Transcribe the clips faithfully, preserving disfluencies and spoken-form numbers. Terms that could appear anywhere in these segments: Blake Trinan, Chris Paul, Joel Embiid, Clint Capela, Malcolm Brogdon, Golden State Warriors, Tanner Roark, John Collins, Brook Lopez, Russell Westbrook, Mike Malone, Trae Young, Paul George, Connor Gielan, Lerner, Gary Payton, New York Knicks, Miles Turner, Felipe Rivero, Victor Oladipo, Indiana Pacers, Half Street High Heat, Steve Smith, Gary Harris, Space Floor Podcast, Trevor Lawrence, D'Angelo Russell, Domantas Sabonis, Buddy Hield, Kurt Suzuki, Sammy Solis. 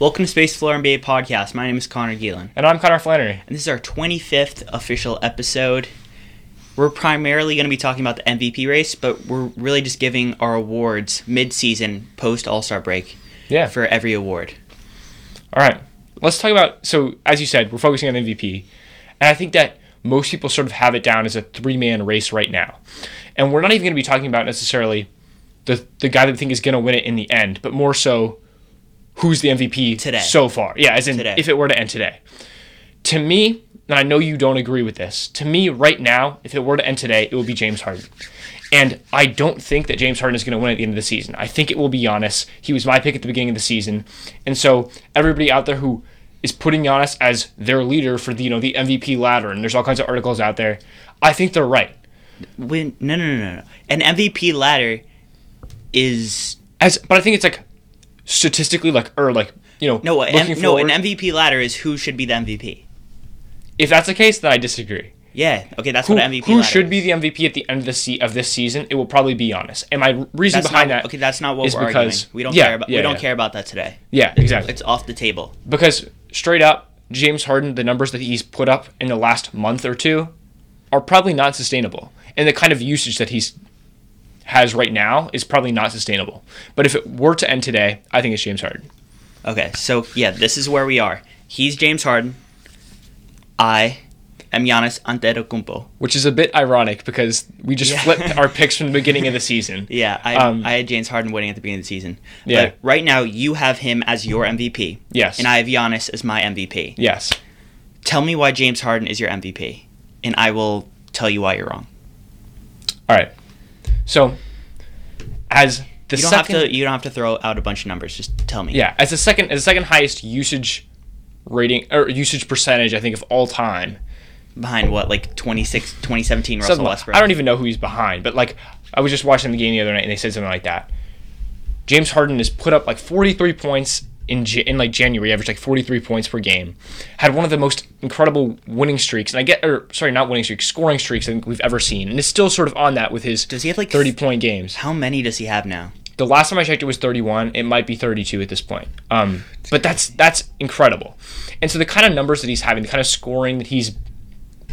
Welcome to Space Floor N B A Podcast. My name is Connor Gielan. And I'm Connor Flannery. And this is our twenty-fifth official episode. We're primarily going to be talking about the M V P race, but we're really just giving our awards mid-season, post-All-Star break yeah. for every award. All right. Let's talk about, so as you said, we're focusing on M V P. And I think that most people sort of have it down as a three-man race right now. And we're not even going to be talking about necessarily the the guy that we think is going to win it in the end, but more so who's the M V P today. So far. Yeah, as in today. If it were to end today. To me, and I know you don't agree with this, to me right now, if it were to end today, it would be James Harden. And I don't think that James Harden is going to win at the end of the season. I think it will be Giannis. He was my pick at the beginning of the season. And so everybody out there who is putting Giannis as their leader for the, you know, the M V P ladder, and there's all kinds of articles out there, I think they're right. When, no, no, no, no. An M V P ladder is... as, but I think it's like statistically, like, or like, you know... No, M- no, an M V P ladder is who should be the M V P. If that's the case, then I disagree. Yeah, okay, that's who, what M V P who ladder Who should is. be the M V P at the end of the se- of this season? It will probably be Giannis. And my reason that's behind not, that Okay, that's not what is we're because, arguing. We don't, yeah, care, about, yeah, we don't yeah. care about that today. Yeah, exactly. It's off the table. Because... straight up, James Harden, the numbers that he's put up in the last month or two are probably not sustainable. And the kind of usage that he's has right now is probably not sustainable. But if it were to end today, I think it's James Harden. Okay, so yeah, this is where we are. He's James Harden. I am Giannis Antetokounmpo. Which is a bit ironic because we just yeah. flipped our picks from the beginning of the season. Yeah, I, um, I had James Harden winning at the beginning of the season. Yeah. But right now, you have him as your M V P. Yes. And I have Giannis as my M V P. Yes. Tell me why James Harden is your M V P, and I will tell you why you're wrong. All right. So, as the you don't second... Have to, you don't have to throw out a bunch of numbers. Just tell me. Yeah, as the second, as the second highest usage rating, or usage percentage, I think, of all time... Behind what, like twenty-six, twenty seventeen Russell something, Westbrook? I don't even know who he's behind, but like I was just watching the game the other night and they said something like that. James Harden has put up like forty-three points in in like January, averaged like forty-three points per game. Had one of the most incredible winning streaks, and I get, or sorry, not winning streaks, scoring streaks I think we've ever seen, and is still sort of on that with his does he have like thirty-point games. How many does he have now? The last time I checked, it was thirty-one. It might be thirty-two at this point. Um, but that's that's incredible. And so the kind of numbers that he's having, the kind of scoring that he's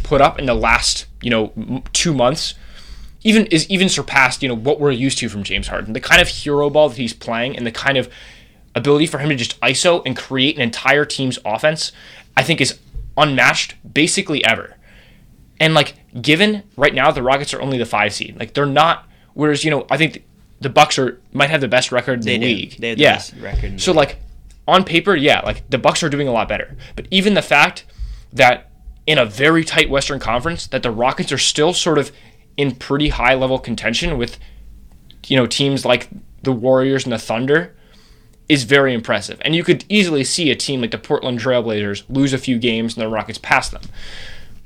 put up in the last, you know, two months, even is even surpassed, you know, what we're used to from James Harden. The kind of hero ball that he's playing and the kind of ability for him to just I S O and create an entire team's offense, I think is unmatched basically ever. And like, given right now, the Rockets are only the five seed. Like, they're not. Whereas, you know, I think the Bucks are might have the best record in they the do. league. They have the yeah. best record. In the so league. Like, on paper, yeah, like the Bucks are doing a lot better. But even the fact that in a very tight Western Conference, that the Rockets are still sort of in pretty high-level contention with, you know, teams like the Warriors and the Thunder, is very impressive. And you could easily see a team like the Portland Trail Blazers lose a few games and the Rockets pass them.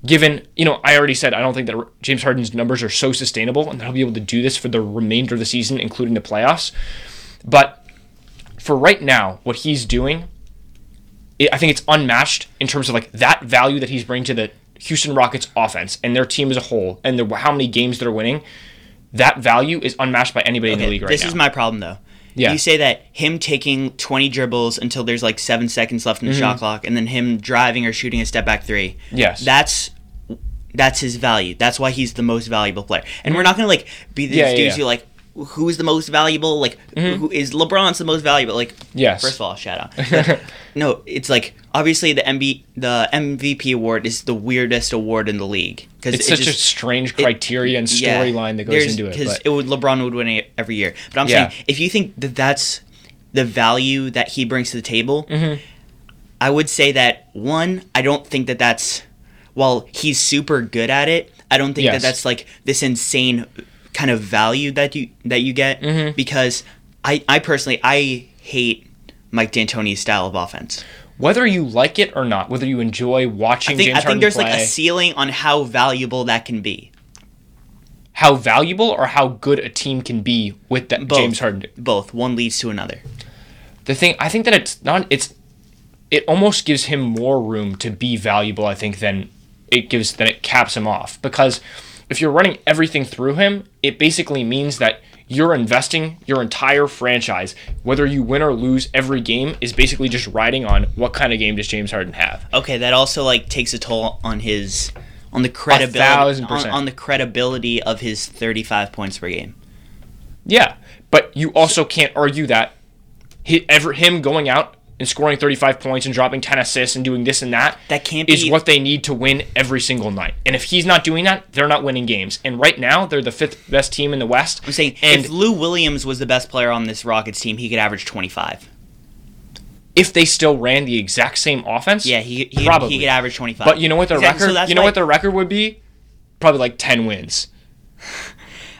Given, you know, I already said I don't think that James Harden's numbers are so sustainable and that he'll be able to do this for the remainder of the season, including the playoffs. But for right now, what he's doing... I think it's unmatched in terms of like that value that he's bringing to the Houston Rockets offense and their team as a whole and the, how many games they're winning. That value is unmatched by anybody okay, in the league right this now. This is my problem, though. Yeah. You say that him taking twenty dribbles until there's like seven seconds left in the mm-hmm. shot clock and then him driving or shooting a step-back three. Yes. That's that's his value. That's why he's the most valuable player. And we're not going to like be these yeah, dudes yeah, yeah. who like, who is the most valuable? Like, mm-hmm. who is LeBron's the most valuable? Like, yes. First of all, shout out. But, no, it's like obviously the M B, the M V P award is the weirdest award in the league because it's it such just, a strange criteria it, and storyline yeah, that goes into it. Because it would LeBron would win it every year. But I'm yeah. saying if you think that that's the value that he brings to the table, mm-hmm. I would say that one, I don't think that that's while he's super good at it. I don't think yes. that that's like this insane kind of value that you that you get mm-hmm. because I, I personally I hate Mike D'Antoni's style of offense. Whether you like it or not, whether you enjoy watching I think, James I think Harden there's play, like a ceiling on how valuable that can be. How valuable or how good a team can be with that both, James Harden. Both. One leads to another. The thing I think that it's not it's it almost gives him more room to be valuable, I think, than it gives than it caps him off because if you're running everything through him, it basically means that you're investing your entire franchise. Whether you win or lose every game is basically just riding on what kind of game does James Harden have. Okay, that also like takes a toll on his on the credibility a thousand percent. On, on the credibility of his thirty-five points per game. Yeah, but you also can't argue that he, ever him going out and scoring thirty-five points and dropping ten assists and doing this and that, that can't be, is what they need to win every single night. And if he's not doing that, they're not winning games. And right now, they're the fifth best team in the West. I'm saying, and if Lou Williams was the best player on this Rockets team, he could average twenty-five. If they still ran the exact same offense, yeah, he, he, probably. he could average twenty-five. But you know what their exactly. record? So you know like, what their record would be? Probably like ten wins.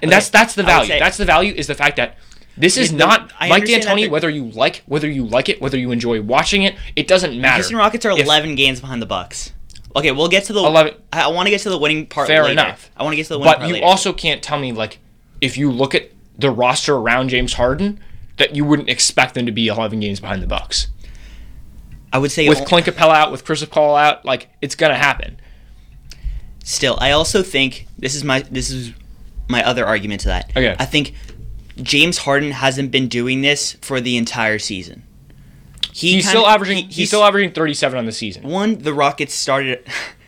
And okay. that's that's the value. Say, that's the value is the fact that this is not the, Mike D'Antoni. Whether you like, whether you like it, whether you enjoy watching it, it doesn't matter. Houston Rockets are eleven if, games behind the Bucks. Okay, we'll get to the. eleven, I, I want to get to the winning part. Fair later. enough. I want to get to the winning but part. But you later. also can't tell me like, if you look at the roster around James Harden, that you wouldn't expect them to be eleven games behind the Bucks. I would say with Clint Capela out, with Chris Paul out, like it's gonna happen. Still, I also think this is my this is my other argument to that. Okay, I think James Harden hasn't been doing this for the entire season. He he's kinda, still averaging. He, he's, he's still averaging thirty-seven on the season. One, the Rockets started.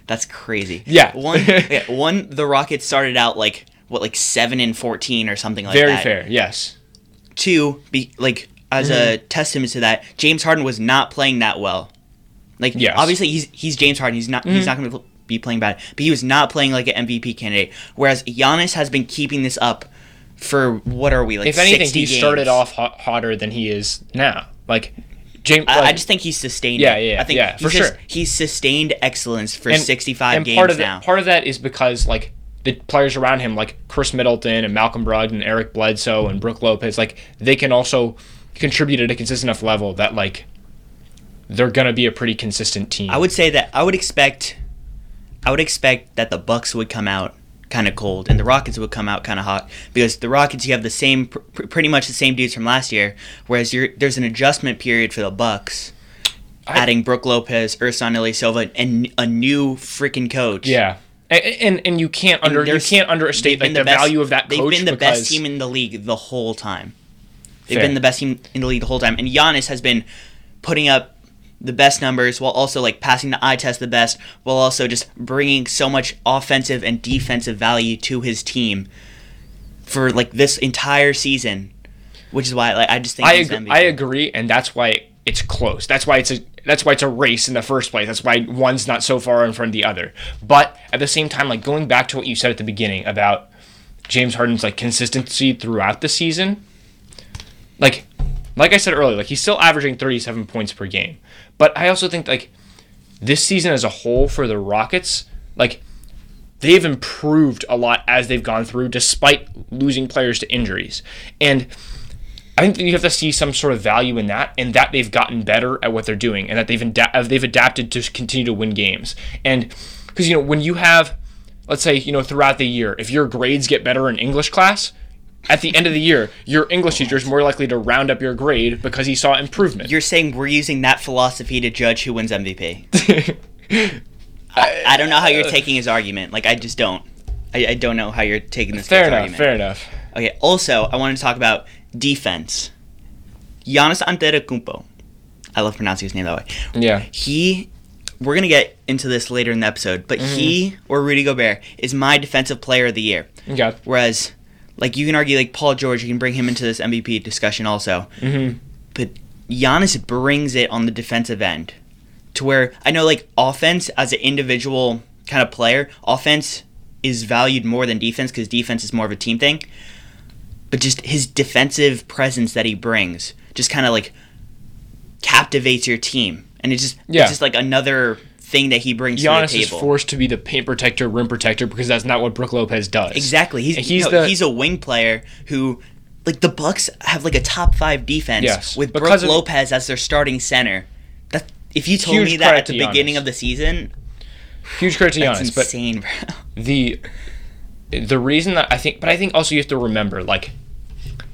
That's crazy. Yeah. One, yeah, one. The Rockets started out like what, like seven and fourteen or something like Very that. Very fair. Yes. Two, be like as mm-hmm. a testament to that, James Harden was not playing that well. Like, yes. obviously he's he's James Harden. He's not mm-hmm. he's not going to pl- be playing bad, but he was not playing like an M V P candidate. Whereas Giannis has been keeping this up. For what are we, like, if anything, sixty he games. started off hot, hotter than he is now. Like, James, I, like, I just think he's sustained. Yeah, yeah, yeah. I think yeah, for just, sure. He's sustained excellence for and, sixty-five and games part of now. That, part of that is because like the players around him, like Khris Middleton and Malcolm Brogdon, and Eric Bledsoe and Brook Lopez, like they can also contribute at a consistent enough level that like they're gonna be a pretty consistent team. I would say that I would expect, I would expect that the Bucks would come out kind of cold, and the Rockets would come out kind of hot, because the Rockets, you have the same, pr- pretty much the same dudes from last year, whereas you're, there's an adjustment period for the Bucks, I, adding Brook Lopez, Ersan Ilyasova, and a new freaking coach. Yeah, and and, and you can't under you can't understate like the, the best, value of that coach. They've been the best team in the league the whole time. They've fair. been the best team in the league the whole time, and Giannis has been putting up the best numbers while also like passing the eye test the best, while also just bringing so much offensive and defensive value to his team for like this entire season, which is why like I just think I agree, I agree, and that's why it's close. That's why it's a that's why it's a race in the first place. That's why one's not so far in front of the other. But at the same time, like going back to what you said at the beginning about James Harden's like consistency throughout the season, like Like I said earlier, like he's still averaging thirty-seven points per game. But I also think like this season as a whole for the Rockets, like they've improved a lot as they've gone through despite losing players to injuries. And I think that you have to see some sort of value in that, and that they've gotten better at what they're doing, and that they've adap- they've adapted to continue to win games. And because, you know, when you have, let's say, you know, throughout the year, if your grades get better in English class, at the end of the year, your English teacher is more likely to round up your grade because he saw improvement. You're saying we're using that philosophy to judge who wins M V P. I, I don't know how you're taking his argument. Like, I just don't. I, I don't know how you're taking this fair enough, argument. Fair enough, fair enough. Okay, also, I wanted to talk about defense. Giannis Antetokounmpo. I love pronouncing his name that way. Yeah. He, we're going to get into this later in the episode, but mm. he, or Rudy Gobert, is my defensive player of the year. Okay. Whereas... like, you can argue, like, Paul George, you can bring him into this M V P discussion also. Mm-hmm. But Giannis brings it on the defensive end to where, I know, like, offense as an individual kind of player, offense is valued more than defense because defense is more of a team thing. But just his defensive presence that he brings just kind of, like, captivates your team. And it's just, yeah. it's just like, another... thing that he brings Giannis to the table. Giannis is forced to be the paint protector, rim protector, because that's not what Brook Lopez does. Exactly. He's he's, no, the, he's a wing player who, like, the Bucks have like a top five defense yes, with Brook Lopez as their starting center. That if you told me that at the beginning of the season, huge credit to Giannis. That's insane, bro. The the reason that I think, but I think also you have to remember, like,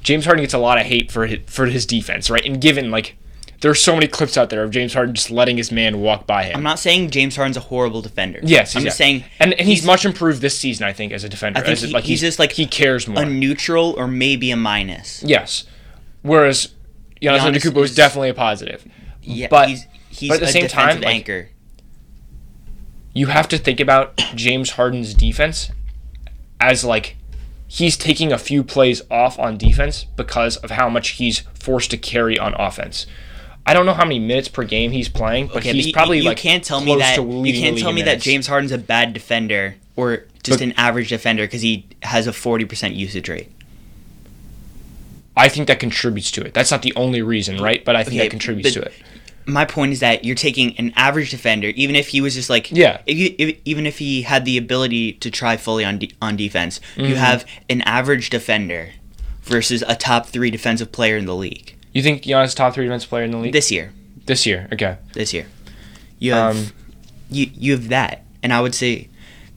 James Harden gets a lot of hate for his, for his defense, right? And given like There's so many clips out there of James Harden just letting his man walk by him. I'm not saying James Harden's a horrible defender. Yes, I'm exactly. just saying, and, and he's, he's much improved this season, I think, as a defender. I think as he, like he's, he's just like he cares more. A neutral or maybe a minus. Yes, whereas Giannis Antetokounmpo was definitely a positive. Yeah, but he's, he's but at the a same defensive time, anchor. Like, you have to think about James Harden's defense as like. He's taking a few plays off on defense because of how much he's forced to carry on offense. I don't know how many minutes per game he's playing, but okay, he's but probably you, you like can't tell close me that, to leading You can't tell me minutes. That James Harden's a bad defender or just but, an average defender because he has a forty percent usage rate. I think that contributes to it. That's not the only reason, right? But I think okay, that contributes to it. My point is that you're taking an average defender, even if he was just like, yeah. if you, if, even if he had the ability to try fully on de- on defense, mm-hmm. you have an average defender versus a top three defensive player in the league. You think Giannis top three defensive player in the league this year? This year, okay. This year, you have um, you you have that, and I would say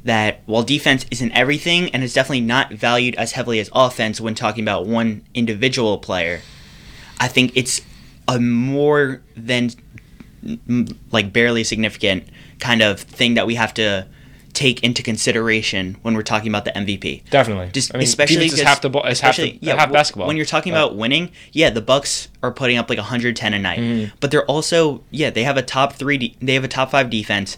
that while defense isn't everything, and it's definitely not valued as heavily as offense when talking about one individual player, I think it's. A more than like barely significant kind of thing that we have to take into consideration when we're talking about the M V P. Definitely, just I mean, especially just half the ball, especially half, the, yeah, half basketball. When you're talking yeah. about winning, yeah, the Bucks are putting up like one hundred ten a night, mm-hmm. but they're also yeah they have a top three, de- they have a top five defense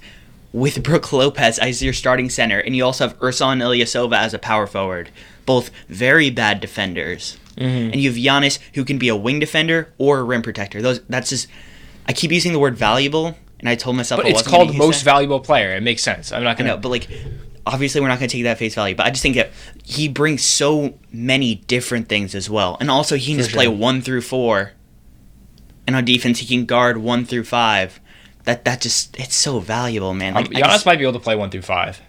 with Brook Lopez as your starting center, and you also have Ersan Ilyasova as a power forward, both very bad defenders. Mm-hmm. And you have Giannis, who can be a wing defender or a rim protector. Those that's just I keep using the word valuable, and I told myself but I wasn't going to use that. But it's called most valuable player. It makes sense. I'm not going to. But like, obviously, we're not going to take that face value. But I just think that he brings so many different things as well, and also he can For just sure. play one through four, and on defense he can guard one through five. That that just it's so valuable, man. Like, um, Giannis just, might be able to play one through five.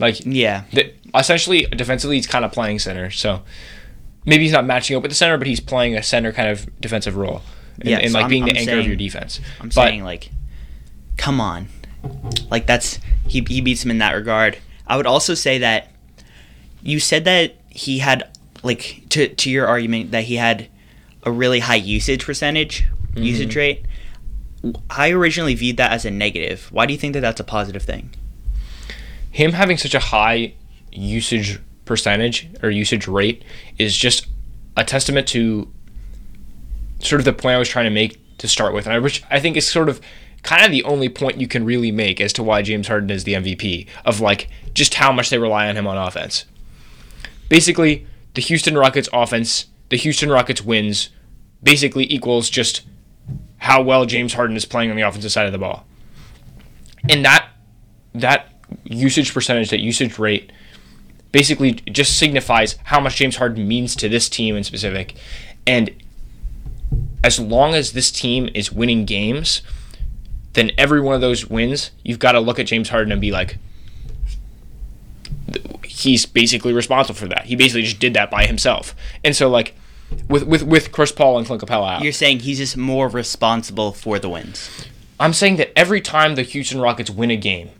Like yeah, the, essentially defensively, he's kind of playing center, so. Maybe he's not matching up with the center, but he's playing a center kind of defensive role and, yeah, and so like I'm, being the I'm anchor saying, of your defense. I'm but, saying like, come on, like that's he he beats him in that regard. I would also say that you said that he had like to to your argument that he had a really high usage percentage, mm-hmm. usage rate. I originally viewed that as a negative. Why do you think that that's a positive thing? Him having such a high usage percentage or usage rate is just a testament to sort of the point I was trying to make to start with, and I wish I think it's sort of kind of the only point you can really make as to why James Harden is the M V P of like just how much they rely on him on offense. Basically, the Houston Rockets offense, the Houston Rockets wins, basically equals just how well James Harden is playing on the offensive side of the ball, and that that usage percentage, that usage rate. Basically just signifies how much James Harden means to this team in specific. And as long as this team is winning games, then every one of those wins, you've got to look at James Harden and be like, he's basically responsible for that. He basically just did that by himself. And so, like, with with, with Chris Paul and Clint Capela out. You're saying he's just more responsible for the wins. I'm saying that every time the Houston Rockets win a game,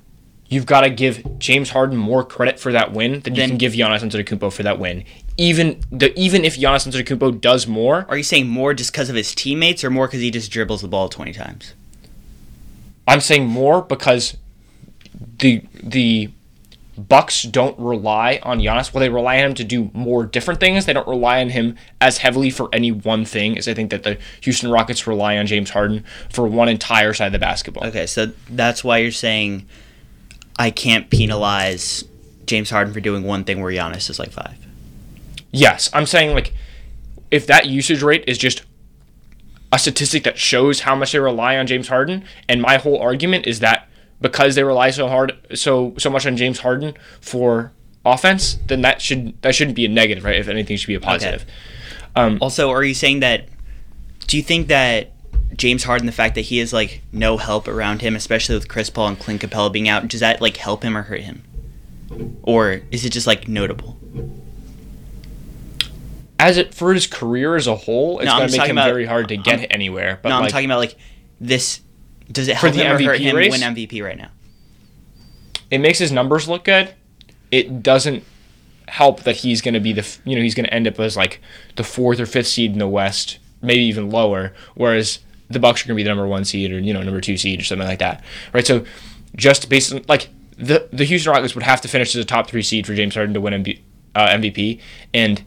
you've got to give James Harden more credit for that win than then, you can give Giannis Antetokounmpo for that win. Even the, even if Giannis Antetokounmpo does more... Are you saying more just because of his teammates or more because he just dribbles the ball twenty times? I'm saying more because the the Bucks don't rely on Giannis. Well, they rely on him to do more different things. They don't rely on him as heavily for any one thing as I think that the Houston Rockets rely on James Harden for one entire side of the basketball. Okay, so that's why you're saying... I can't penalize James Harden for doing one thing where Giannis is like five. Yes, I'm saying like if that usage rate is just a statistic that shows how much they rely on James Harden, and my whole argument is that because they rely so hard, so so much on James Harden for offense, then that should that shouldn't be a negative, right? If anything, it should be a positive. Okay. Um, also, are you saying that? Do you think that? James Harden, the fact that he has like no help around him, especially with Chris Paul and Clint Capela being out, does that like help him or hurt him, or is it just like notable? As it for his career as a whole, it's no, going to make him about, very hard to get I'm, anywhere. But no, I'm like, talking about like this. Does it help him or M V P hurt him race? Win M V P right now? It makes his numbers look good. It doesn't help that he's going to be the you know he's going to end up as like the fourth or fifth seed in the West, maybe even lower. Whereas the Bucks are going to be the number one seed or, you know, number two seed or something like that, right? So just based on, like, the the Houston Rockets would have to finish as a top three seed for James Harden to win M V P. And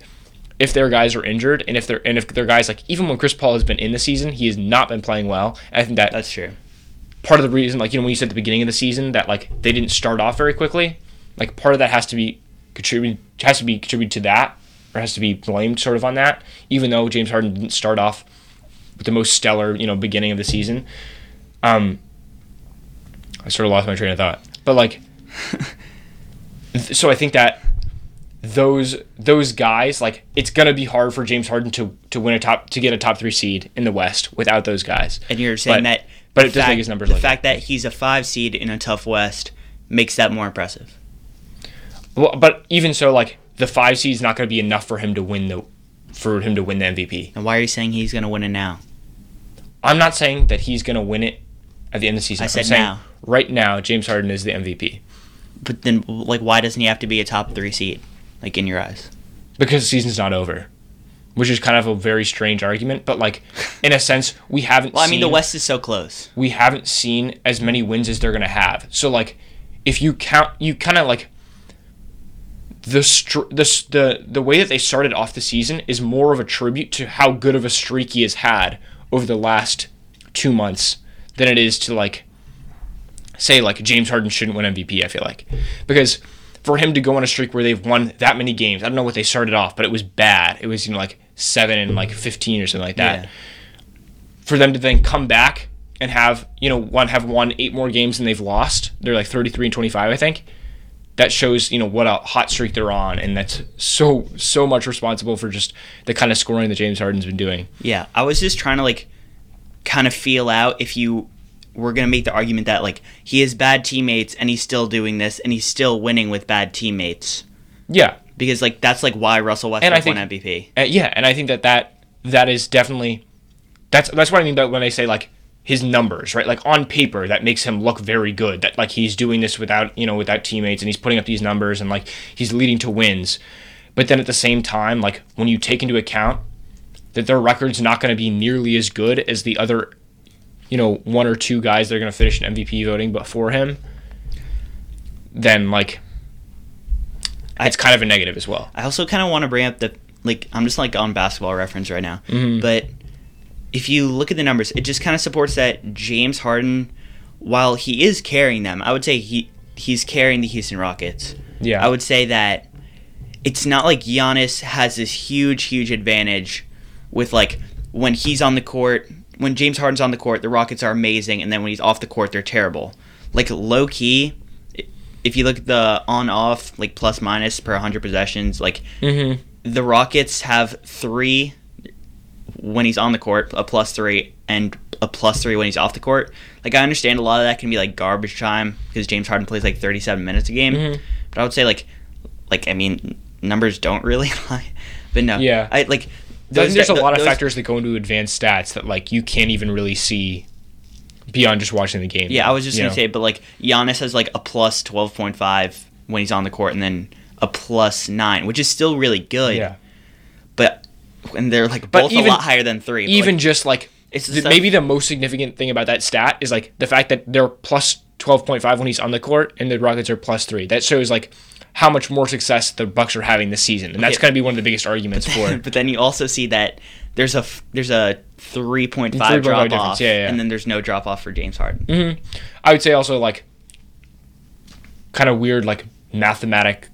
if their guys are injured, and if they're and if their guys, like, even when Chris Paul has been in the season, he has not been playing well. I think that that's true. Part of the reason, like, you know, when you said at the beginning of the season that, like, they didn't start off very quickly, like, part of that has to be contributed has to be contributed to that, or has to be blamed sort of on that. Even though James Harden didn't start off with the most stellar, you know, beginning of the season, um, I sort of lost my train of thought. But, like, th- so I think that those those guys, like, it's gonna be hard for James Harden to to win a top to get a top three seed in the West without those guys. And you're saying but, that. But it does make his numbers look good. The fact that he's a five seed in a tough West makes that more impressive. Well, but even so, like, the five seed is not going to be enough for him to win the for him to win the M V P. And why are you saying he's going to win it now? I'm not saying that he's going to win it at the end of the season. I said I'm saying now. Right now, James Harden is the M V P. But then, like, why doesn't he have to be a top three seed, like, in your eyes? Because the season's not over. Which is kind of a very strange argument, but, like, in a sense, we haven't well, seen... Well, I mean, the West is so close. We haven't seen as many wins as they're going to have. So, like, if you count... You kind of, like... The, str- the the the way that they started off the season is more of a tribute to how good of a streak he has had over the last two months than it is to, like, say, like, James Harden shouldn't win M V P, I feel like. Because... for him to go on a streak where they've won that many games, I don't know what they started off, but it was bad. It was, you know, like seven and like fifteen or something like that. Yeah. For them to then come back and have, you know, one have won eight more games than they've lost. They're like thirty-three and twenty-five, I think. That shows, you know, what a hot streak they're on, and that's so so much responsible for just the kind of scoring that James Harden's been doing. Yeah, I was just trying to, like, kind of feel out if you. We're going to make the argument that, like, he has bad teammates and he's still doing this and he's still winning with bad teammates. Yeah. Because, like, that's, like, why Russell Westbrook won M V P. Uh, yeah, and I think that, that that is definitely... That's that's what I mean by when I say, like, his numbers, right? Like, on paper, that makes him look very good. That, like, he's doing this without, you know, without teammates, and he's putting up these numbers, and, like, he's leading to wins. But then at the same time, like, when you take into account that their record's not going to be nearly as good as the other... you know, one or two guys that are going to finish in M V P voting before him, then, like, it's kind of a negative as well. I also kind of want to bring up the, like, I'm just, like, on Basketball Reference right now. Mm-hmm. But if you look at the numbers, it just kind of supports that James Harden, while he is carrying them, I would say he he's carrying the Houston Rockets. Yeah. I would say that it's not like Giannis has this huge, huge advantage with, like, when he's on the court... When James Harden's on the court, the Rockets are amazing, and then when he's off the court, they're terrible. Like, low-key, if you look at the on-off, like, plus-minus per one hundred possessions, like, mm-hmm. the Rockets have three when he's on the court, a plus three, and a plus three when he's off the court. Like, I understand a lot of that can be, like, garbage time, because James Harden plays, like, thirty-seven minutes a game. Mm-hmm. But I would say, like, like I mean, numbers don't really lie. But no. Yeah. I, like... Those, there's a lot of those, factors that go into advanced stats that, like, you can't even really see beyond just watching the game. Yeah, I was just going to say, but, like, Giannis has, like, a plus twelve point five when he's on the court and then a plus nine, which is still really good. Yeah. But, and they're, like, both even, a lot higher than three. Even, like, just, like, it's the th- maybe the most significant thing about that stat is, like, the fact that they're plus twelve point five when he's on the court and the Rockets are plus three. That shows, like... how much more success the Bucks are having this season, and that's okay. Going to be one of the biggest arguments but then, for it. But then you also see that there's a there's a three point five drop off, yeah, yeah. and then there's no drop off for James Harden. Mm-hmm. I would say also, like, kind of weird, like, mathematic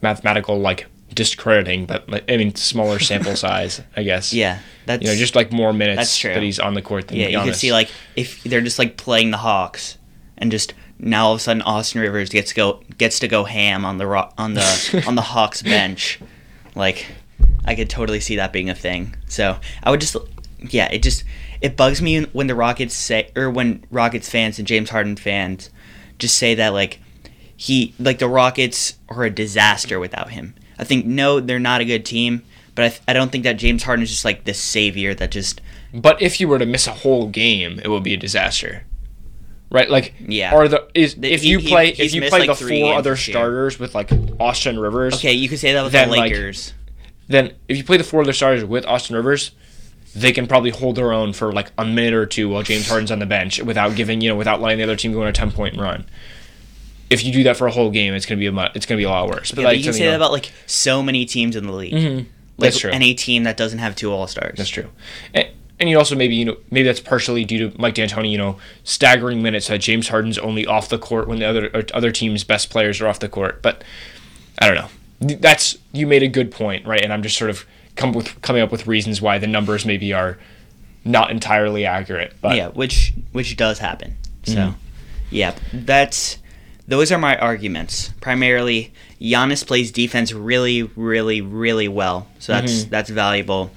mathematical, like, discrediting, but, like, I mean, smaller sample size, I guess. Yeah, that's, you know, just, like, more minutes that he's on the court than yeah, Giannis. You can see, like, if they're just, like, playing the Hawks and just. Now all of a sudden, Austin Rivers gets to go gets to go ham on the ro- on the on the Hawks bench. Like, I could totally see that being a thing. So I would just, yeah, it just it bugs me when the Rockets say or when Rockets fans and James Harden fans just say that, like, he like the Rockets are a disaster without him. I think no, they're not a good team, but I th- I don't think that James Harden is just, like, the savior that just. But if you were to miss a whole game, it would be a disaster. Right, like, yeah. Or the is if he, you play he, if you play like the four other starters with, like, Austin Rivers. Okay, you could say that with then, the Lakers. Like, then if you play the four other starters with Austin Rivers, they can probably hold their own for like a minute or two while James Harden's on the bench without giving, you know, without letting the other team go on a ten-point run. If you do that for a whole game, it's gonna be a mu- it's gonna be a lot worse. But yeah, like, you can say that about like so many teams in the league. Mm-hmm. Like, that's true. Any team that doesn't have two all-stars. That's true. And, and you also maybe, you know, maybe that's partially due to Mike D'Antoni, you know, staggering minutes that James Harden's only off the court when the other other team's best players are off the court. But I don't know. That's you made a good point, right? And I'm just sort of come with coming up with reasons why the numbers maybe are not entirely accurate. But yeah, which which does happen. So mm-hmm. yeah, that's those are my arguments. Primarily, Giannis plays defense really, really, really well. So that's mm-hmm. that's valuable.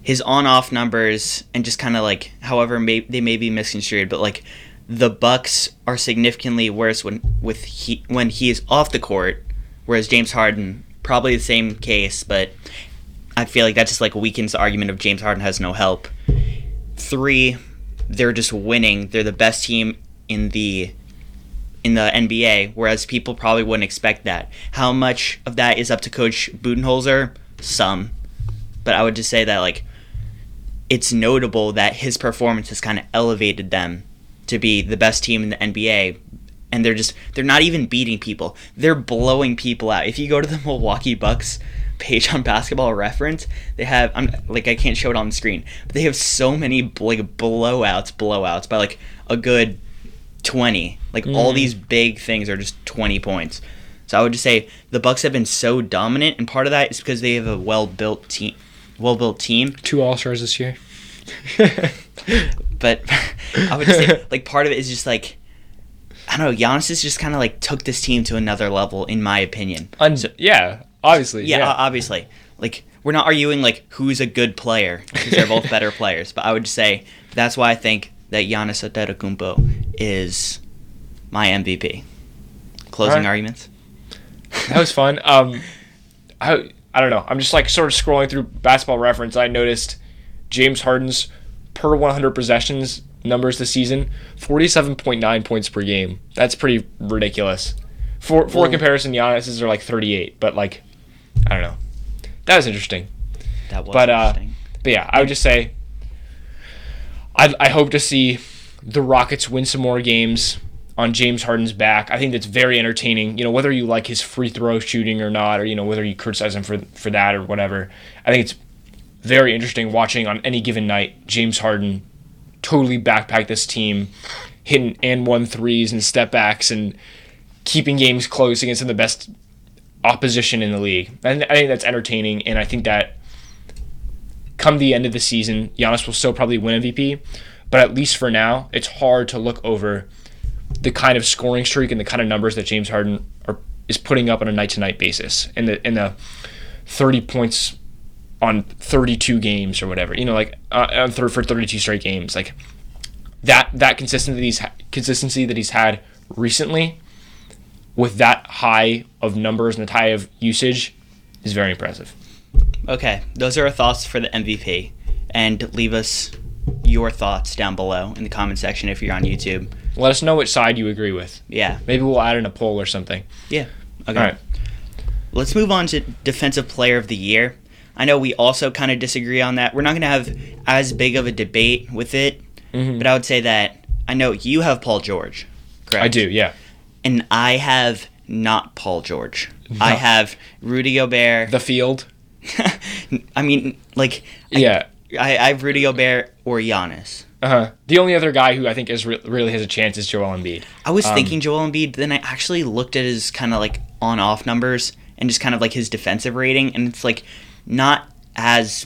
His on-off numbers and just kind of like, however, may, they may be misconstrued, but like the Bucks are significantly worse when with he when he is off the court, whereas James Harden probably the same case, but I feel like that just like weakens the argument of James Harden has no help. Three, they're just winning. They're the best team in the in the N B A, whereas people probably wouldn't expect that. How much of that is up to Coach Budenholzer? Some, but I would just say that like. It's notable that his performance has kind of elevated them to be the best team in the N B A, and they're just they're not even beating people. They're blowing people out. If you go to the Milwaukee Bucks page on Basketball Reference, they have I'm like I can't show it on the screen, but they have so many like blowouts, blowouts by like a good twenty. Like mm. all these big things are just twenty points. So I would just say the Bucks have been so dominant, and part of that is because they have a well-built team. Well-built team. Two all-stars this year. But I would say, like, part of it is just, like, I don't know, Giannis is just kind of, like, took this team to another level, in my opinion. Un- so, yeah, obviously. Yeah, yeah, obviously. Like, we're not arguing, like, who's a good player, because they're both better players. But I would say that's why I think that Giannis Antetokounmpo is my M V P. Closing right. arguments? That was fun. Um, I... I don't know. I'm just like sort of scrolling through Basketball Reference. I noticed James Harden's per one hundred possessions numbers this season, forty-seven point nine points per game. That's pretty ridiculous. For for well, comparison, Giannis's are like thirty-eight, but like, I don't know. That was interesting. That was but, interesting. Uh, but yeah, I would just say I I hope to see the Rockets win some more games on James Harden's back. I think that's very entertaining. You know, whether you like his free throw shooting or not, or, you know, whether you criticize him for for that or whatever, I think it's very interesting watching on any given night James Harden totally backpack this team, hitting and one threes and step backs and keeping games close against some of the best opposition in the league. And I think that's entertaining, and I think that come the end of the season, Giannis will still probably win M V P, but at least for now, it's hard to look over the kind of scoring streak and the kind of numbers that James Harden are, is putting up on a night-to-night basis in the in the thirty points on thirty-two games or whatever, you know, like uh, for thirty-two straight games, like that that consistency he's consistency that he's had recently with that high of numbers and the high of usage is very impressive. Okay, those are our thoughts for the M V P, and leave us your thoughts down below in the comment section if you're on YouTube. Let us know which side you agree with. Yeah. Maybe we'll add in a poll or something. Yeah. Okay. All right. Let's move on to Defensive Player of the Year. I know we also kind of disagree on that. We're not going to have as big of a debate with it, mm-hmm. but I would say that I know you have Paul George, correct? I do, yeah. And I have not Paul George. No. I have Rudy Gobert. The field? I mean, like... Yeah. I, I, I have Rudy Gobert or Giannis. Uh-huh. The only other guy who I think is re- really has a chance is Joel Embiid. I was um, thinking Joel Embiid, but then I actually looked at his kind of like on-off numbers and just kind of like his defensive rating, and it's like not as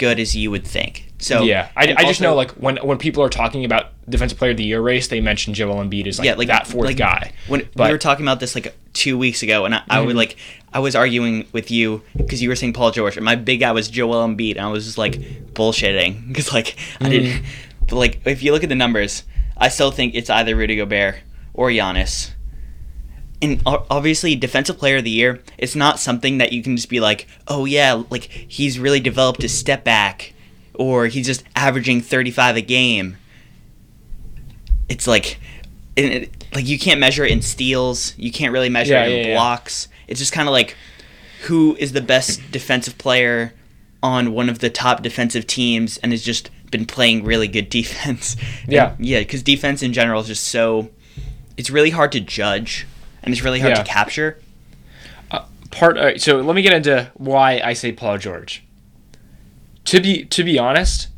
good as you would think. So yeah, I, I also, just know like when when people are talking about Defensive Player of the Year race, they mention Joel Embiid as like, yeah, like that fourth like, guy. When but, we were talking about this like two weeks ago, and I, mm-hmm. I would like I was arguing with you because you were saying Paul George, and my big guy was Joel Embiid, and I was just like bullshitting because like mm-hmm. I didn't. But like if you look at the numbers, I still think it's either Rudy Gobert or Giannis. And obviously, Defensive Player of the Year, it's not something that you can just be like, oh yeah, like he's really developed his step back, or he's just averaging thirty-five a game. It's like, it, like you can't measure it in steals. You can't really measure yeah, it in yeah, blocks. Yeah. It's just kind of like, who is the best defensive player on one of the top defensive teams and has just been playing really good defense. Yeah. And, yeah, because defense in general is just so – it's really hard to judge and it's really hard yeah. to capture. Uh, part uh, So let me get into why I say Paul George. To be to be honest,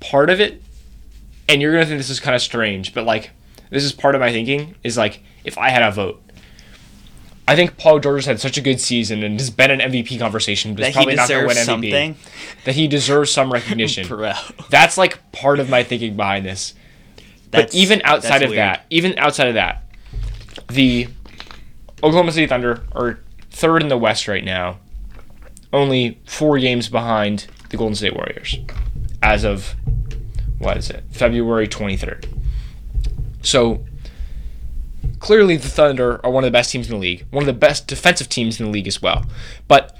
part of it – and you're going to think this is kind of strange, but like this is part of my thinking is like if I had a vote. I think Paul George has had such a good season and has been an M V P conversation, but he's probably not going to win M V P. Something? That he deserves some recognition. Bro. That's like part of my thinking behind this. That's, but even outside of weird. that, even outside of that, the Oklahoma City Thunder are third in the West right now, only four games behind the Golden State Warriors as of, what is it, February twenty-third. So... clearly, the Thunder are one of the best teams in the league, one of the best defensive teams in the league as well. But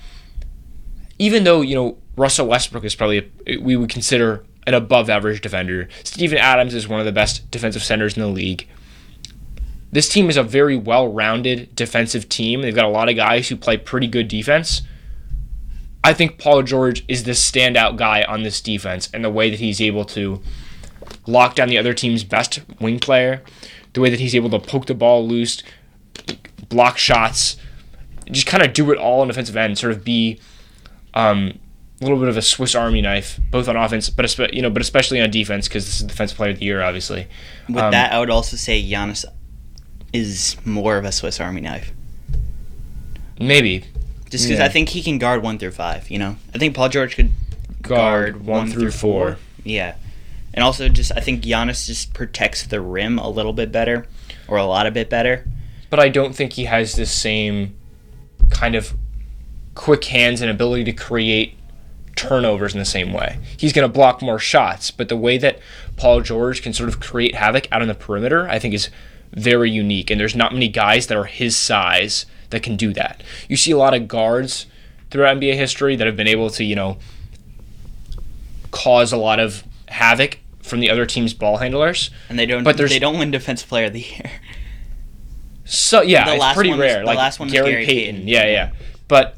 even though, you know, Russell Westbrook is probably, a, we would consider an above-average defender, Steven Adams is one of the best defensive centers in the league. This team is a very well-rounded defensive team. They've got a lot of guys who play pretty good defense. I think Paul George is the standout guy on this defense and the way that he's able to lock down the other team's best wing player, the way that he's able to poke the ball loose, block shots, just kind of do it all on offensive end, sort of be um, a little bit of a Swiss Army knife, both on offense, but you know, but especially on defense, because this is Defensive Player of the Year, obviously. With um, that, I would also say Giannis is more of a Swiss Army knife. Maybe. Just because yeah. I think he can guard one through five, you know? I think Paul George could guard, guard one, one through, through four. four. Yeah. And also, just I think Giannis just protects the rim a little bit better, or a lot a bit better. But I don't think he has the same kind of quick hands and ability to create turnovers in the same way. He's going to block more shots, but the way that Paul George can sort of create havoc out on the perimeter, I think is very unique. And there's not many guys that are his size that can do that. You see a lot of guards throughout N B A history that have been able to, you know, cause a lot of havoc from the other team's ball handlers, and they don't. But they don't win Defensive Player of the Year. So yeah, it's pretty rare. Like the last one was Gary Payton. Yeah, yeah. But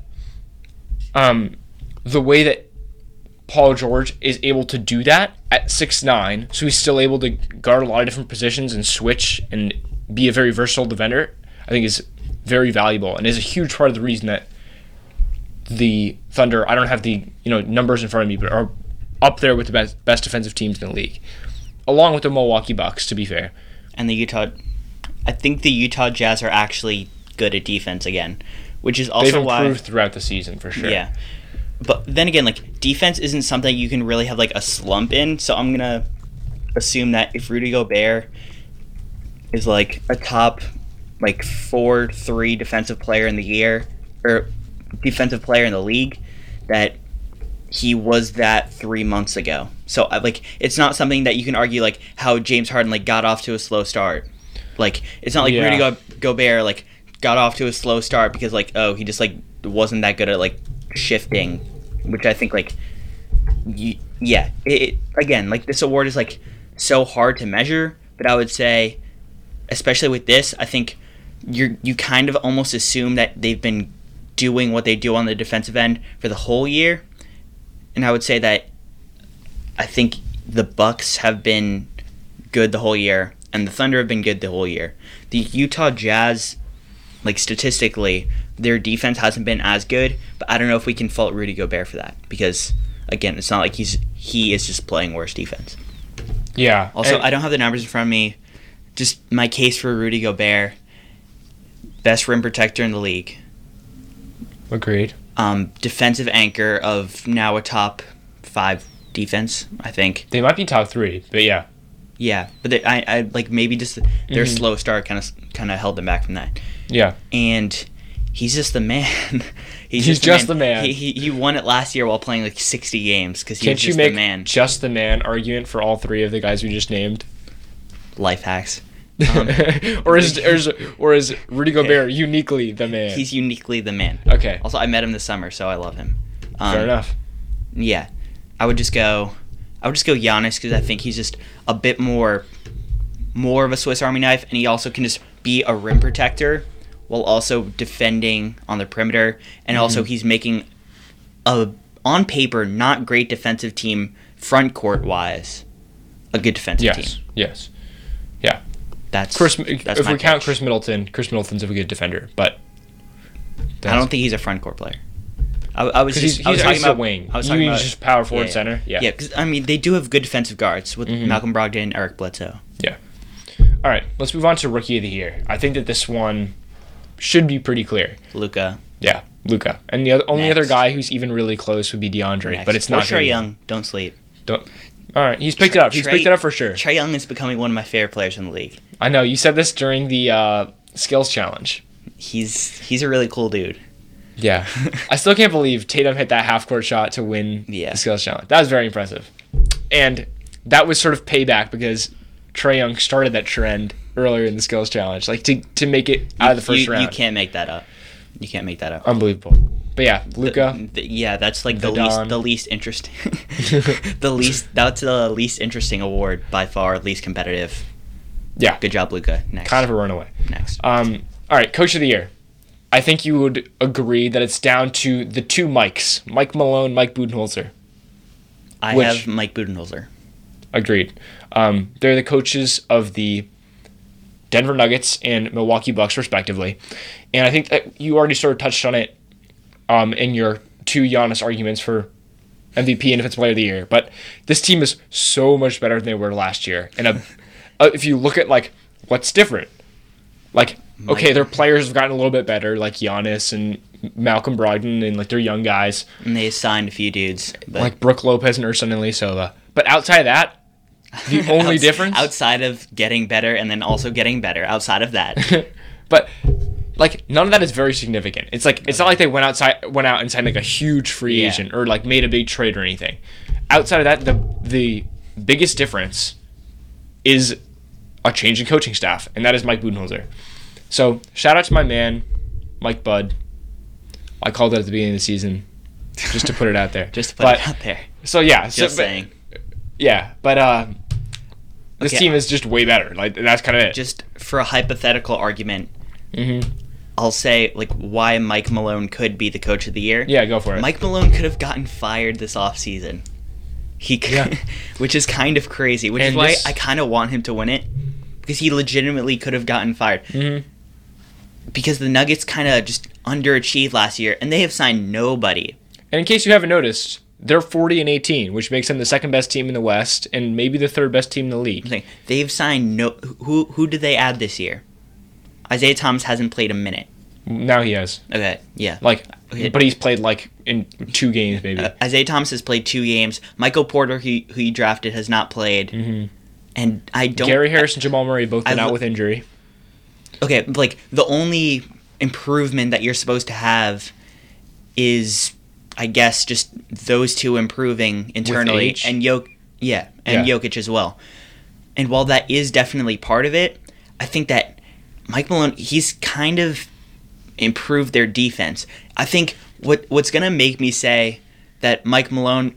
um, the way that Paul George is able to do that at six nine, so he's still able to guard a lot of different positions and switch and be a very versatile defender, I think is very valuable and is a huge part of the reason that the Thunder. I don't have the you know numbers in front of me, but are up there with the best, best defensive teams in the league, along with the Milwaukee Bucks, to be fair. And the Utah... I think the Utah Jazz are actually good at defense again, which is also why... They've improved why, throughout the season, for sure. Yeah. But then again, like, defense isn't something you can really have, like, a slump in, so I'm going to assume that if Rudy Gobert is, like, a top, like, four three defensive player in the year, or defensive player in the league, that... he was that three months ago. So, like, it's not something that you can argue, like, how James Harden, like, got off to a slow start. Like, it's not like yeah. Rudy Go- Gobert, like, got off to a slow start because, like, oh, he just, like, wasn't that good at, like, shifting, which I think, like, you, yeah. It, it, again, like, this award is, like, so hard to measure, but I would say, especially with this, I think you're you kind of almost assume that they've been doing what they do on the defensive end for the whole year. And I would say that I think the Bucks have been good the whole year, and the Thunder have been good the whole year. The Utah Jazz, like statistically, their defense hasn't been as good, but I don't know if we can fault Rudy Gobert for that because, again, it's not like he's he is just playing worse defense. Yeah. Also, I don't have the numbers in front of me. Just my case for Rudy Gobert, best rim protector in the league. Agreed. Um, defensive anchor of now a top five defense, I think. They might be top three, but yeah. Yeah, but they, I, I like maybe just their mm-hmm. slow start kind of kind of held them back from that. Yeah. And he's just the man. he's, he's just, just the man. The man. He, he he won it last year while playing like sixty games because he's just the man. Can't you make just the man argument for all three of the guys we just named? Life hacks. Um, or is or is or is Rudy Gobert okay. uniquely the man? He's uniquely the man. Okay. Also, I met him this summer, so I love him. Um, Fair enough. Yeah, I would just go. I would just go Giannis because I think he's just a bit more, more of a Swiss Army knife, and he also can just be a rim protector while also defending on the perimeter, and mm-hmm. also he's making a on paper, not great defensive team, front court-wise, a good defensive yes, team. Yes, yes. Yeah. That's, Chris, that's if we pitch. count Khris Middleton, Khris Middleton's a good defender, but... I don't think he's a front court player. I, I was just he's, I was he's, talking he's about wing. I was talking you mean about, just power forward yeah, center. Yeah, yeah. Because I mean, they do have good defensive guards with mm-hmm. Malcolm Brogdon and Eric Bledsoe. Yeah. All right, let's move on to Rookie of the Year. I think that this one should be pretty clear. Luca. Yeah, Luca. And the other, only Next. other guy who's even really close would be DeAndre, Next. but it's not. Or Trae Young. Don't sleep. Don't. All right, he's picked Tra- it up. He's Tra- picked it up for sure. Trae Young is becoming one of my favorite players in the league. I know you said this during the uh, skills challenge. He's he's a really cool dude. Yeah. I still can't believe Tatum hit that half-court shot to win yeah. the skills challenge. That was very impressive. And that was sort of payback because Trae Young started that trend earlier in the skills challenge, like to, to make it out of the first you, round. You can't make that up. You can't make that up. Unbelievable. But yeah, Luka. Yeah, that's like the, the least the least interesting. the least that's the least interesting award by far, least competitive. Yeah. Good job, Luka. Next. Kind of a runaway. Next. Um all right, Coach of the Year. I think you would agree that it's down to the two Mikes, Mike Malone, Mike Budenholzer. I which, have Mike Budenholzer. Agreed. Um, they're the coaches of the Denver Nuggets and Milwaukee Bucks, respectively. And I think that you already sort of touched on it um, in your two Giannis arguments for M V P and Defensive Player of the Year. But this team is so much better than they were last year. And a, a, if you look at, like, what's different, like... Okay, their players have gotten a little bit better, like Giannis and Malcolm Brogdon, and like they're young guys. And they signed a few dudes, but... like Brook Lopez and Ersan Ilyasova. But outside of that, the only Outs- difference outside of getting better and then also getting better outside of that, but like none of that is very significant. It's like it's not like they went outside, went out and signed like a huge free yeah. agent or like made a big trade or anything. Outside of that, the the biggest difference is a change in coaching staff, and that is Mike Budenholzer. So, shout out to my man, Mike Bud. I called it at the beginning of the season, just to put it out there. just to put but, it out there. So, yeah. So, just but, saying. Yeah, but uh, this okay. team is just way better. Like, that's kind of it. Just for a hypothetical argument, mm-hmm. I'll say, like, why Mike Malone could be the coach of the year. Yeah, go for it. Mike Malone could have gotten fired this offseason, He could, yeah. which is kind of crazy, which and is why this... I kind of want him to win it, because he legitimately could have gotten fired. Mm-hmm. Because the Nuggets kind of just underachieved last year, and they have signed nobody. And in case you haven't noticed, they're forty and eighteen, which makes them the second best team in the West, and maybe the third best team in the league. They've signed no. Who who did they add this year? Isaiah Thomas hasn't played a minute. Now he has. Okay, yeah. Like, okay. but he's played like in two games, maybe. Uh, Isaiah Thomas has played two games. Michael Porter, who who you drafted, has not played. Mm-hmm. And I don't. Gary Harris I, and Jamal Murray both been lo- out with injury. Okay, like, the only improvement that you're supposed to have is, I guess, just those two improving internally. And Jok- yeah, and yeah. Jokic as well. And while that is definitely part of it, I think that Mike Malone, he's kind of improved their defense. I think what what's going to make me say that Mike Malone,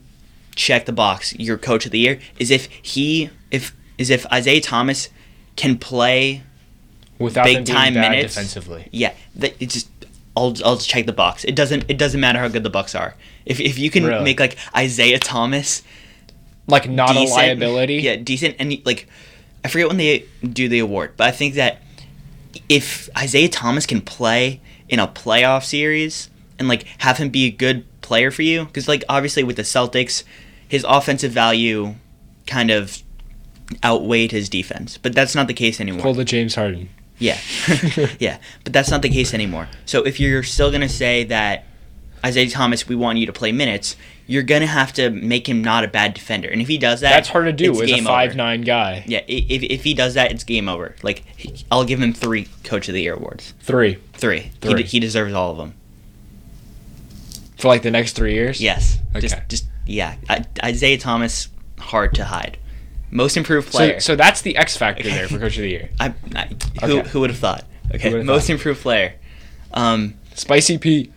check the box, your coach of the year, is if he, if is if Isaiah Thomas can play... Without big them being time bad minutes defensively. Yeah, that it just I'll I'll just check the box. It doesn't it doesn't matter how good the Bucks are. If if you can really? make like Isaiah Thomas like not decent, a liability. Yeah, decent and like I forget when they do the award, but I think that if Isaiah Thomas can play in a playoff series and like have him be a good player for you, cuz like obviously with the Celtics, his offensive value kind of outweighed his defense. But that's not the case anymore. Pull the James Harden. Yeah, yeah, but that's not the case anymore. So if you're still going to say that, Isaiah Thomas, we want you to play minutes, you're going to have to make him not a bad defender. And if he does that, that's hard to do as a five nine guy. Yeah, if if he does that, it's game over. Like, I'll give him three Coach of the Year awards. Three. Three. three. He, he deserves all of them. For, like, the next three years? Yes. Okay. Just, just yeah. I, Isaiah Thomas, hard to hide. Most improved player. So, so that's the X factor okay. there for Coach of the Year. I, I, who okay. who would have thought? Okay, most thought? improved player. Um, Spicy P.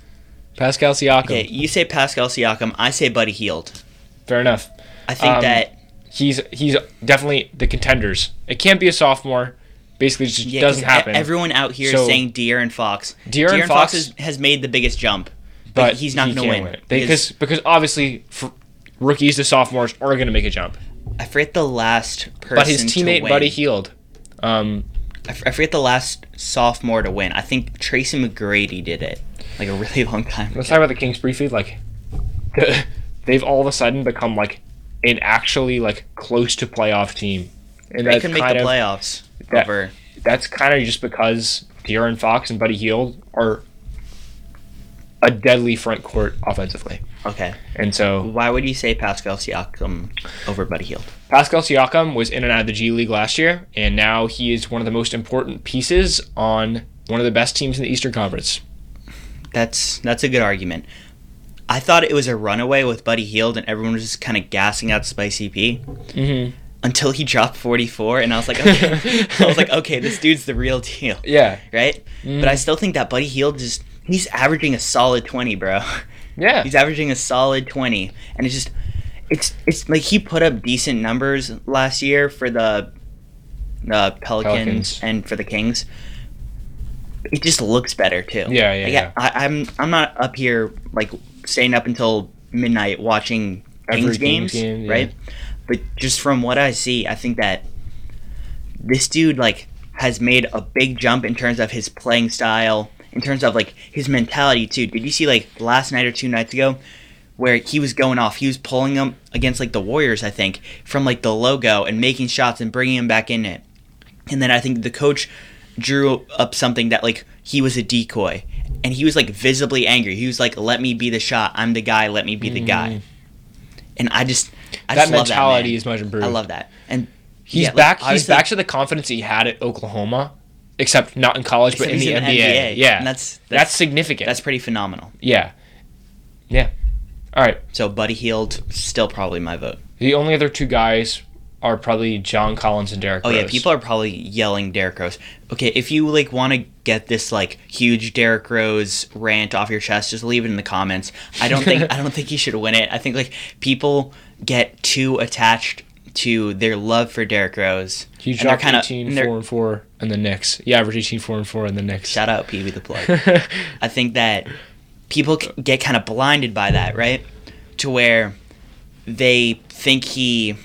Pascal Siakam. Okay, you say Pascal Siakam. I say Buddy Hield. Fair enough. I think um, that he's he's definitely the contenders. It can't be a sophomore. Basically, it just yeah, doesn't happen. Everyone out here so, is saying De'Aaron Fox. De'Aaron, De'Aaron Fox, Fox has, has made the biggest jump. but, but he's not he going to win. win. They, because, because obviously for rookies to sophomores are going to make a jump. I forget the last person But his teammate, to win. Buddy Hield. Um, I, f- I forget the last sophomore to win. I think Tracy McGrady did it like a really long time ago. Let's talk about the Kings briefly. Like, they've all of a sudden become like an actually like close to playoff team. And they can make the of, playoffs. That, over. That's kind of just because De'Aaron Fox and Buddy Hield are a deadly front court offensively. Okay. And so... Why would you say Pascal Siakam over Buddy Hield? Pascal Siakam was in and out of the G League last year, and now he is one of the most important pieces on one of the best teams in the Eastern Conference. That's that's a good argument. I thought it was a runaway with Buddy Hield, and everyone was just kind of gassing out Spicy P. Mm-hmm. Until he dropped forty-four, and I was like, okay. I was like, okay, this dude's the real deal. Yeah. Right? Mm. But I still think that Buddy Hield just... He's averaging a solid twenty, bro. Yeah. He's averaging a solid twenty. And it's just, it's it's like he put up decent numbers last year for the the Pelicans, Pelicans. and for the Kings. It just looks better, too. Yeah, yeah, like, yeah. I, I'm, I'm not up here, like, staying up until midnight watching Kings games, game, yeah. right? But just from what I see, I think that this dude, like, has made a big jump in terms of his playing style, in terms of, like, his mentality, too. Did you see, like, last night or two nights ago where he was going off? He was pulling them against, like, the Warriors, I think, from, like, the logo and making shots and bringing him back in it. And then I think the coach drew up something that, like, he was a decoy. And he was, like, visibly angry. He was like, let me be the shot. I'm the guy. Let me be the guy. And I just I that just love that. That mentality is much improved. I love that. And he's yeah, back. Like, he's back to the confidence he had at Oklahoma. Except not in college, Except but in the in N B A. N B A. Yeah. And that's, that's that's significant. That's pretty phenomenal. Yeah. Yeah. All right. So Buddy Hield, still probably my vote. The only other two guys are probably John Collins and Derrick oh, Rose. Oh, yeah. People are probably yelling Derrick Rose. Okay, if you like want to get this like huge Derrick Rose rant off your chest, just leave it in the comments. I don't think I don't think he should win it. I think like people get too attached to their love for Derrick Rose. He dropped eighteen, four, and four in the Knicks. He averaged eighteen, four, and four in the Knicks. Shout out, P B the plug. I think that people get kind of blinded by that, right? To where they think he,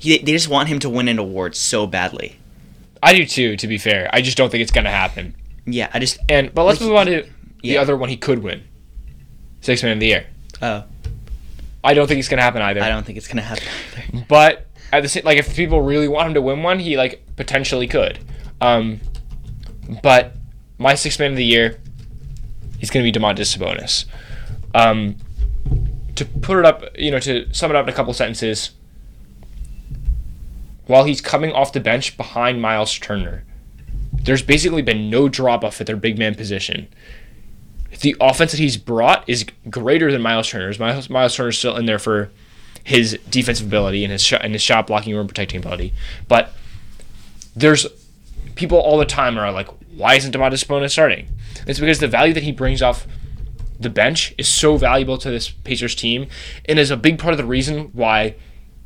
he... They just want him to win an award so badly. I do too, to be fair. I just don't think it's going to happen. Yeah, I just... and But let's like, move on to the yeah. other one he could win. Sixth Man of the Year. Oh. I don't think it's going to happen either. I don't think it's going to happen either. But... At the same, like if people really want him to win one, he like potentially could. Um, but my sixth man of the year is going to be Domantas Sabonis. Um, to put it up, you know, to sum it up in a couple sentences, while he's coming off the bench behind Miles Turner, there's basically been no drop off at their big man position. The offense that he's brought is greater than Miles Turner's. Miles Miles Turner's still in there for his defensive ability and his shot, and his shot blocking, room protecting ability, but there's people all the time are like, why isn't Domantas Sabonis starting? It's because the value that he brings off the bench is so valuable to this Pacers team, and is a big part of the reason why,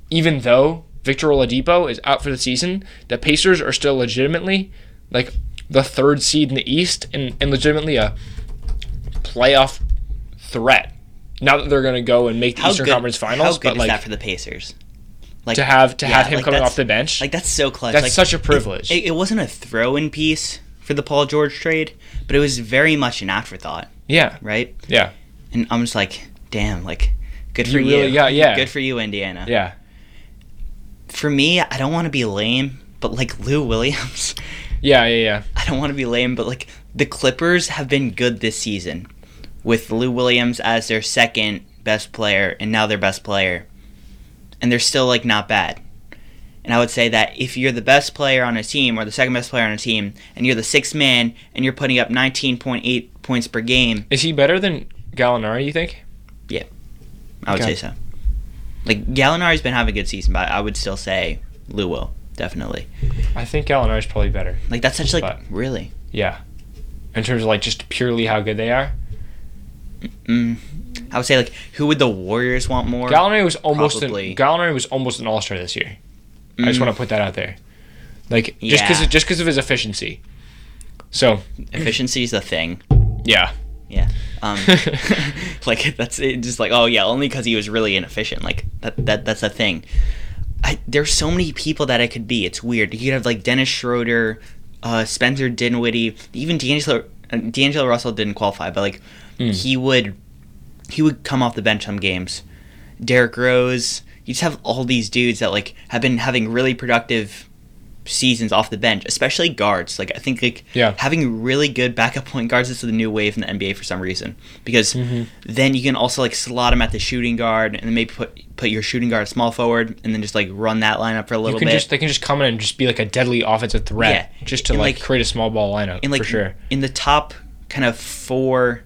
even though Victor Oladipo is out for the season, the Pacers are still legitimately like the third seed in the East and, and legitimately a playoff threat. Now that they're going to go and make the how Eastern good, Conference Finals, how good but like is that for the Pacers, like to have to yeah, have him like coming off the bench, like that's so clutch. That's like, such a privilege. It, it wasn't a throw-in piece for the Paul George trade, but it was very much an afterthought. Yeah. Right. Yeah. And I'm just like, damn, like, good for you. you. Really, yeah, yeah. Good for you, Indiana. Yeah. For me, I don't want to be lame, but like Lou Williams. Yeah, yeah, yeah. I don't want to be lame, but like the Clippers have been good this season, with Lou Williams as their second best player and now their best player. And they're still, like, not bad. And I would say that if you're the best player on a team or the second best player on a team and you're the sixth man and you're putting up nineteen point eight points per game... Is he better than Gallinari, you think? Yeah. I would okay. say so. Like, Gallinari's been having a good season, but I would still say Lou will, definitely. I think Gallinari's probably better. Like, that's such, like, but, really? Yeah. In terms of, like, just purely how good they are? Mm-mm. I would say, like, who would the Warriors want more? Gallinari was almost an, Gallinari was almost an all-star this year. Mm. I just want to put that out there. Like, just because yeah. just because of his efficiency. So efficiency is the thing. Yeah. Yeah. Um, like that's it, just like, oh yeah, only because he was really inefficient. Like that, that that's the thing. I, there's so many people that it could be. It's weird. You could have like Dennis Schroeder, uh, Spencer Dinwiddie, even D'Angelo, D'Angelo Russell didn't qualify, but like mm. he would he would come off the bench some games. Derrick Rose. You just have all these dudes that like have been having really productive seasons off the bench, especially guards. Like I think like yeah. having really good backup point guards is the new wave in the N B A for some reason, because mm-hmm. then you can also like slot them at the shooting guard and then maybe put put your shooting guard small forward and then just like run that lineup for a little you can bit. Just, they can just come in and just be like a deadly offensive threat, yeah. just to and, like, like create a small ball lineup and, like, for sure. In the top kind of four,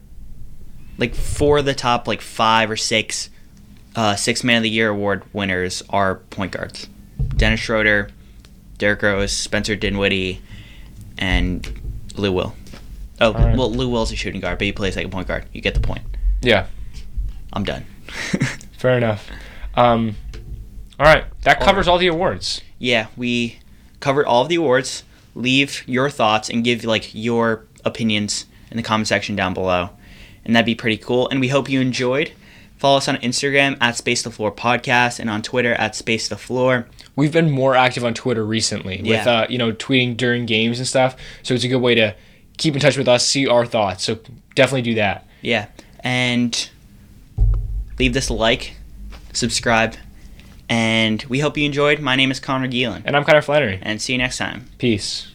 like four of the top like five or six, uh, six man of the year award winners are point guards. Dennis Schroeder, Derrick Rose, Spencer Dinwiddie, and Lou Will. Oh, right. Well, Lou Will's a shooting guard, but he plays like a point guard. You get the point. Yeah. I'm done. Fair enough. Um, all right. That all covers right. all the awards. Yeah, we covered all of the awards. Leave your thoughts and give like your opinions in the comment section down below. And that'd be pretty cool. And we hope you enjoyed. Follow us on Instagram at Space the Floor Podcast and on Twitter at Space the Floor. We've been more active on Twitter recently yeah. with uh, you know, tweeting during games and stuff. So it's a good way to keep in touch with us, see our thoughts. So definitely do that. Yeah. And leave this a like, subscribe, and we hope you enjoyed. My name is Connor Geelan. And I'm Connor Flannery. And see you next time. Peace.